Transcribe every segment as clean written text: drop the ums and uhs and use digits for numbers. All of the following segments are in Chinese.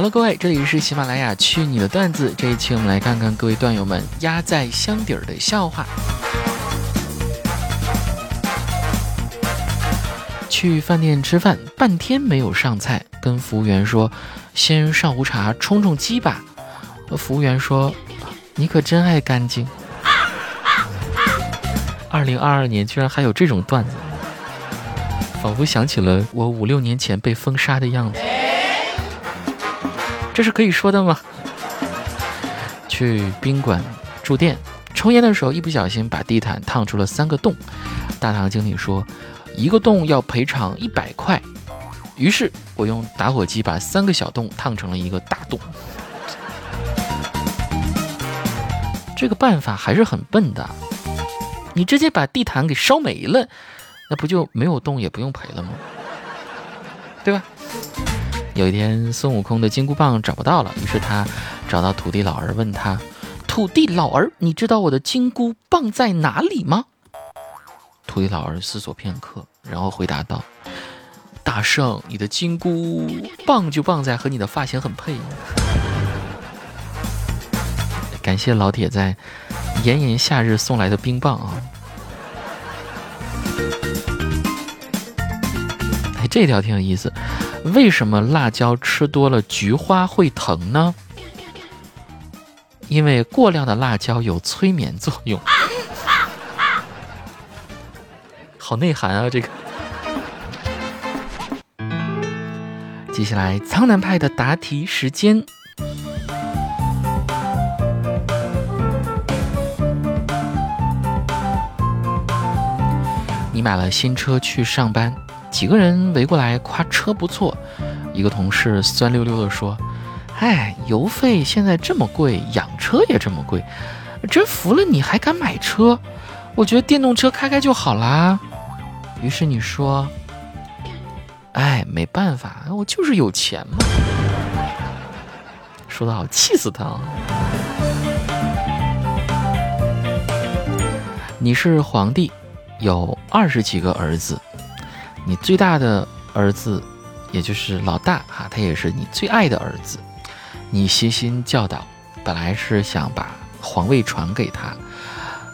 哈喽各位，这里是喜马拉雅去你的段子，这一期我们来看看各位段友们压在箱底儿的笑话。去饭店吃饭，半天没有上菜，跟服务员说先上壶茶冲冲鸡吧。服务员说你可真爱干净。2022年居然还有这种段子，仿佛想起了我5-6年前被封杀的样子。这是可以说的吗？去宾馆住店，抽烟的时候一不小心把地毯烫出了3个洞，大堂经理说1个洞要赔偿100块，于是我用打火机把3个小洞烫成了1个大洞。这个办法还是很笨的，你直接把地毯给烧没了，那不就没有洞也不用赔了吗？对吧？有一天，孙悟空的金箍棒找不到了，于是他找到土地老儿，问他：“土地老儿，你知道我的金箍棒在哪里吗？”土地老儿思索片刻，然后回答道：“大圣，你的金箍棒就棒在和你的发型很配。”感谢老铁在炎炎夏日送来的冰棒啊！这条挺有意思，为什么辣椒吃多了菊花会疼呢？因为过量的辣椒有催眠作用。好内涵啊，这个。接下来，苍南派的答题时间。你买了新车去上班，几个人围过来夸车不错，一个同事酸溜溜地说：“哎，油费现在这么贵，养车也这么贵，真服了你还敢买车，我觉得电动车开开就好啦。”于是你说：“哎，没办法，我就是有钱嘛。”说得好，气死他啊！你是皇帝，有20几个儿子。你最大的儿子，也就是老大哈，他也是你最爱的儿子。你悉心教导，本来是想把皇位传给他，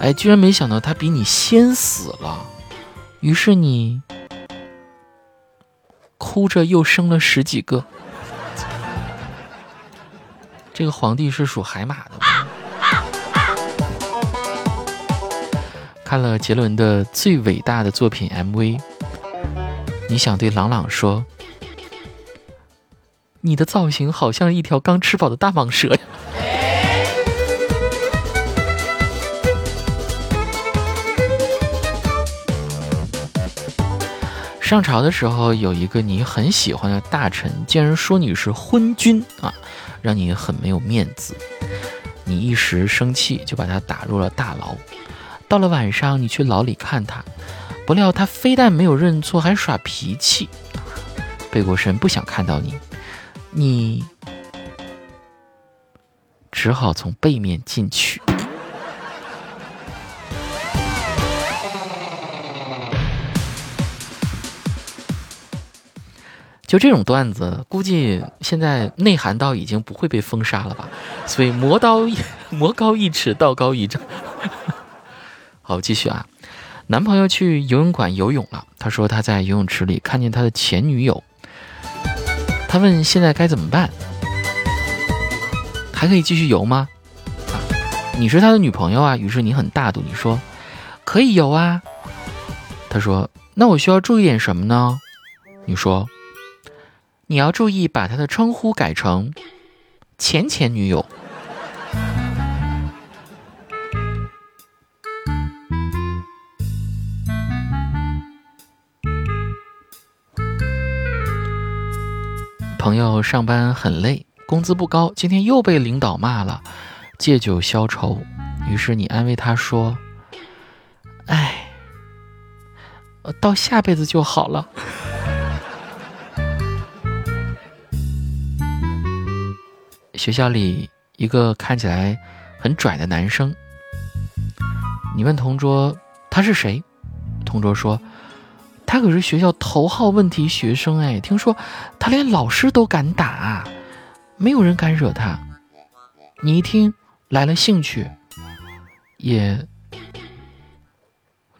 哎，居然没想到他比你先死了。于是你哭着又生了10几个。这个皇帝是属海马的吗？看了杰伦的最伟大的作品 MV。你想对朗朗说：“你的造型好像一条刚吃饱的大蟒蛇呀。”上朝的时候，有一个你很喜欢的大臣，竟然说你是昏君啊，让你很没有面子。你一时生气，就把他打入了大牢。到了晚上，你去牢里看他。不料他非但没有认错，还耍脾气。背过身不想看到你，你只好从背面进去。就这种段子，估计现在内涵到已经不会被封杀了吧？所以魔高一尺，道高一丈。好，继续啊。男朋友去游泳馆游泳了，他说他在游泳池里看见他的前女友，他问现在该怎么办，还可以继续游吗？你是他的女朋友啊，于是你很大度，你说可以游啊。他说那我需要注意点什么呢？你说你要注意把他的称呼改成前女友。朋友上班很累，工资不高，今天又被领导骂了，借酒消愁。于是你安慰他说：“哎，到下辈子就好了。”学校里一个看起来很拽的男生，你问同桌他是谁，同桌说他可是学校头号问题学生，哎，听说他连老师都敢打，没有人敢惹他。你一听来了兴趣，也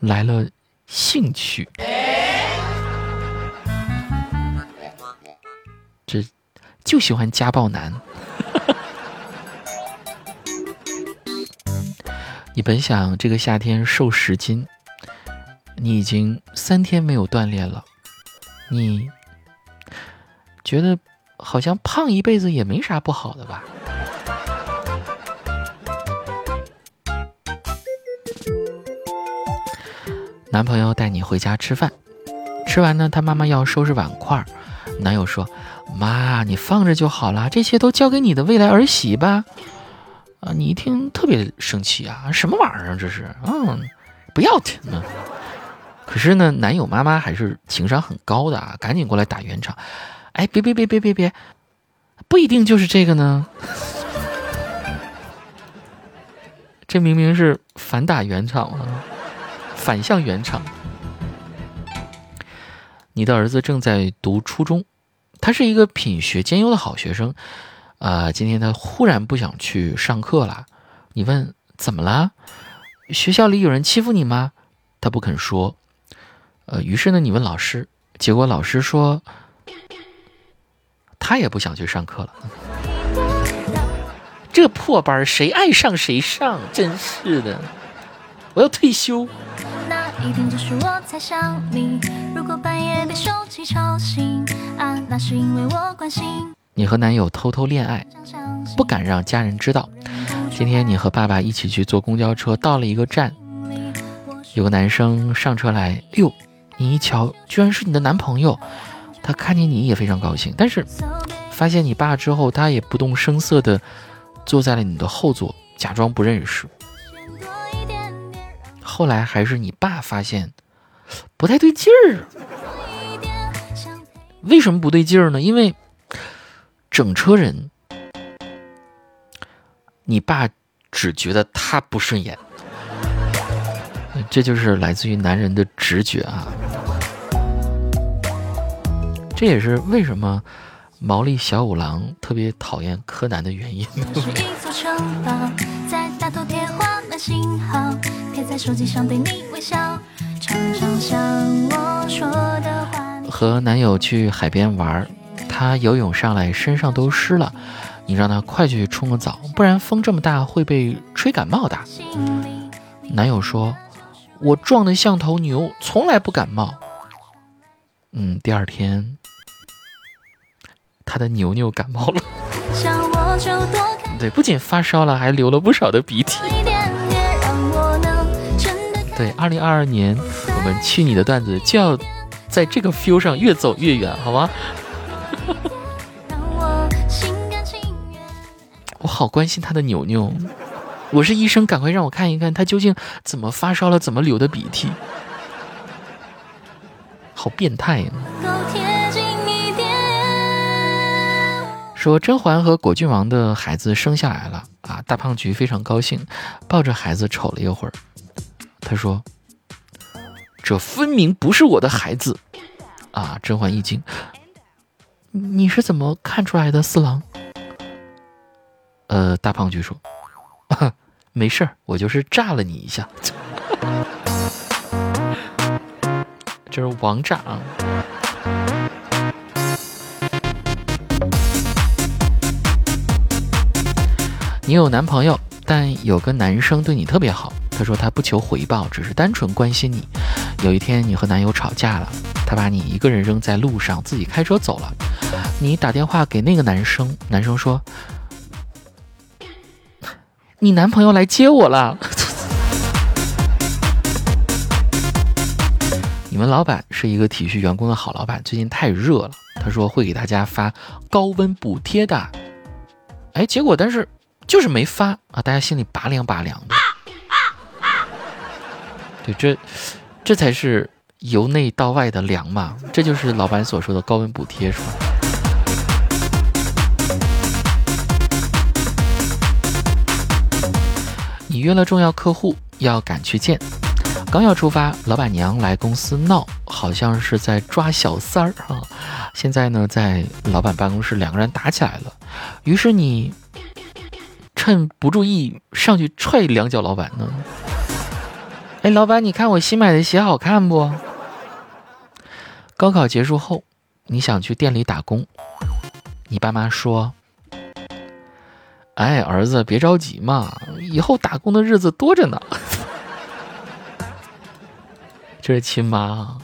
来了兴趣，这就喜欢家暴男。你本想这个夏天瘦10斤，你已经3天没有锻炼了，你觉得好像胖一辈子也没啥不好的吧？男朋友带你回家吃饭，吃完呢，他妈妈要收拾碗筷，男友说：“妈，你放着就好了，这些都交给你的未来儿媳吧。”啊，你一听特别生气啊，什么玩意儿这是？不要听了。可是呢，男友妈妈还是情商很高的啊，赶紧过来打圆场。哎，别，不一定就是这个呢。这明明是反打圆场啊，反向圆场。你的儿子正在读初中，他是一个品学兼优的好学生。今天他忽然不想去上课了，你问怎么了？学校里有人欺负你吗？他不肯说。于是呢，你问老师，结果老师说他也不想去上课了。这破班谁爱上谁上，真是的，我要退休。那一定就是我才想你，如果半夜被手机吵醒啊，那是因为我关心。你和男友偷偷恋爱，不敢让家人知道。今天你和爸爸一起去坐公交车，到了一个站，有个男生上车来，哟，你一瞧居然是你的男朋友。他看见你也非常高兴，但是发现你爸之后，他也不动声色地坐在了你的后座，假装不认识。后来还是你爸发现不太对劲儿。为什么不对劲儿呢？因为整车人，你爸只觉得他不顺眼，这就是来自于男人的直觉啊。这也是为什么毛利小五郎特别讨厌柯南的原因。和男友去海边玩，他游泳上来身上都湿了，你让他快去冲个澡，不然风这么大会被吹感冒的。男友说，我壮得像头牛，从来不感冒。第二天他的牛牛感冒了，对，不仅发烧了，还流了不少的鼻涕。对，2022年我们去你的段子就要在这个 feel 上越走越远，好吗？我好关心他的牛牛，我是医生，赶快让我看一看他究竟怎么发烧了，怎么流的鼻涕。好变态啊。说甄嬛和果郡王的孩子生下来了啊，大胖菊非常高兴，抱着孩子瞅了一会儿，他说这分明不是我的孩子啊。甄嬛一惊，你是怎么看出来的，四郎？大胖菊说，没事儿，我就是炸了你一下。这是王炸啊。你有男朋友，但有个男生对你特别好，他说他不求回报，只是单纯关心你。有一天你和男友吵架了，他把你一个人扔在路上，自己开车走了。你打电话给那个男生，男生说你男朋友来接我了。你们老板是一个体恤员工的好老板，最近太热了，他说会给大家发高温补贴的。哎，结果但是就是没发啊，大家心里拔凉拔凉的。对，这才是由内到外的凉嘛，这就是老板所说的高温补贴，是吧？你约了重要客户，要赶去见，刚要出发，老板娘来公司闹，好像是在抓小三儿啊。现在呢，在老板办公室两个人打起来了，于是你趁不注意上去踹两脚老板呢。哎，老板，你看我新买的鞋好看不？高考结束后，你想去店里打工，你爸妈说：“哎，儿子，别着急嘛，以后打工的日子多着呢。”这是亲妈啊。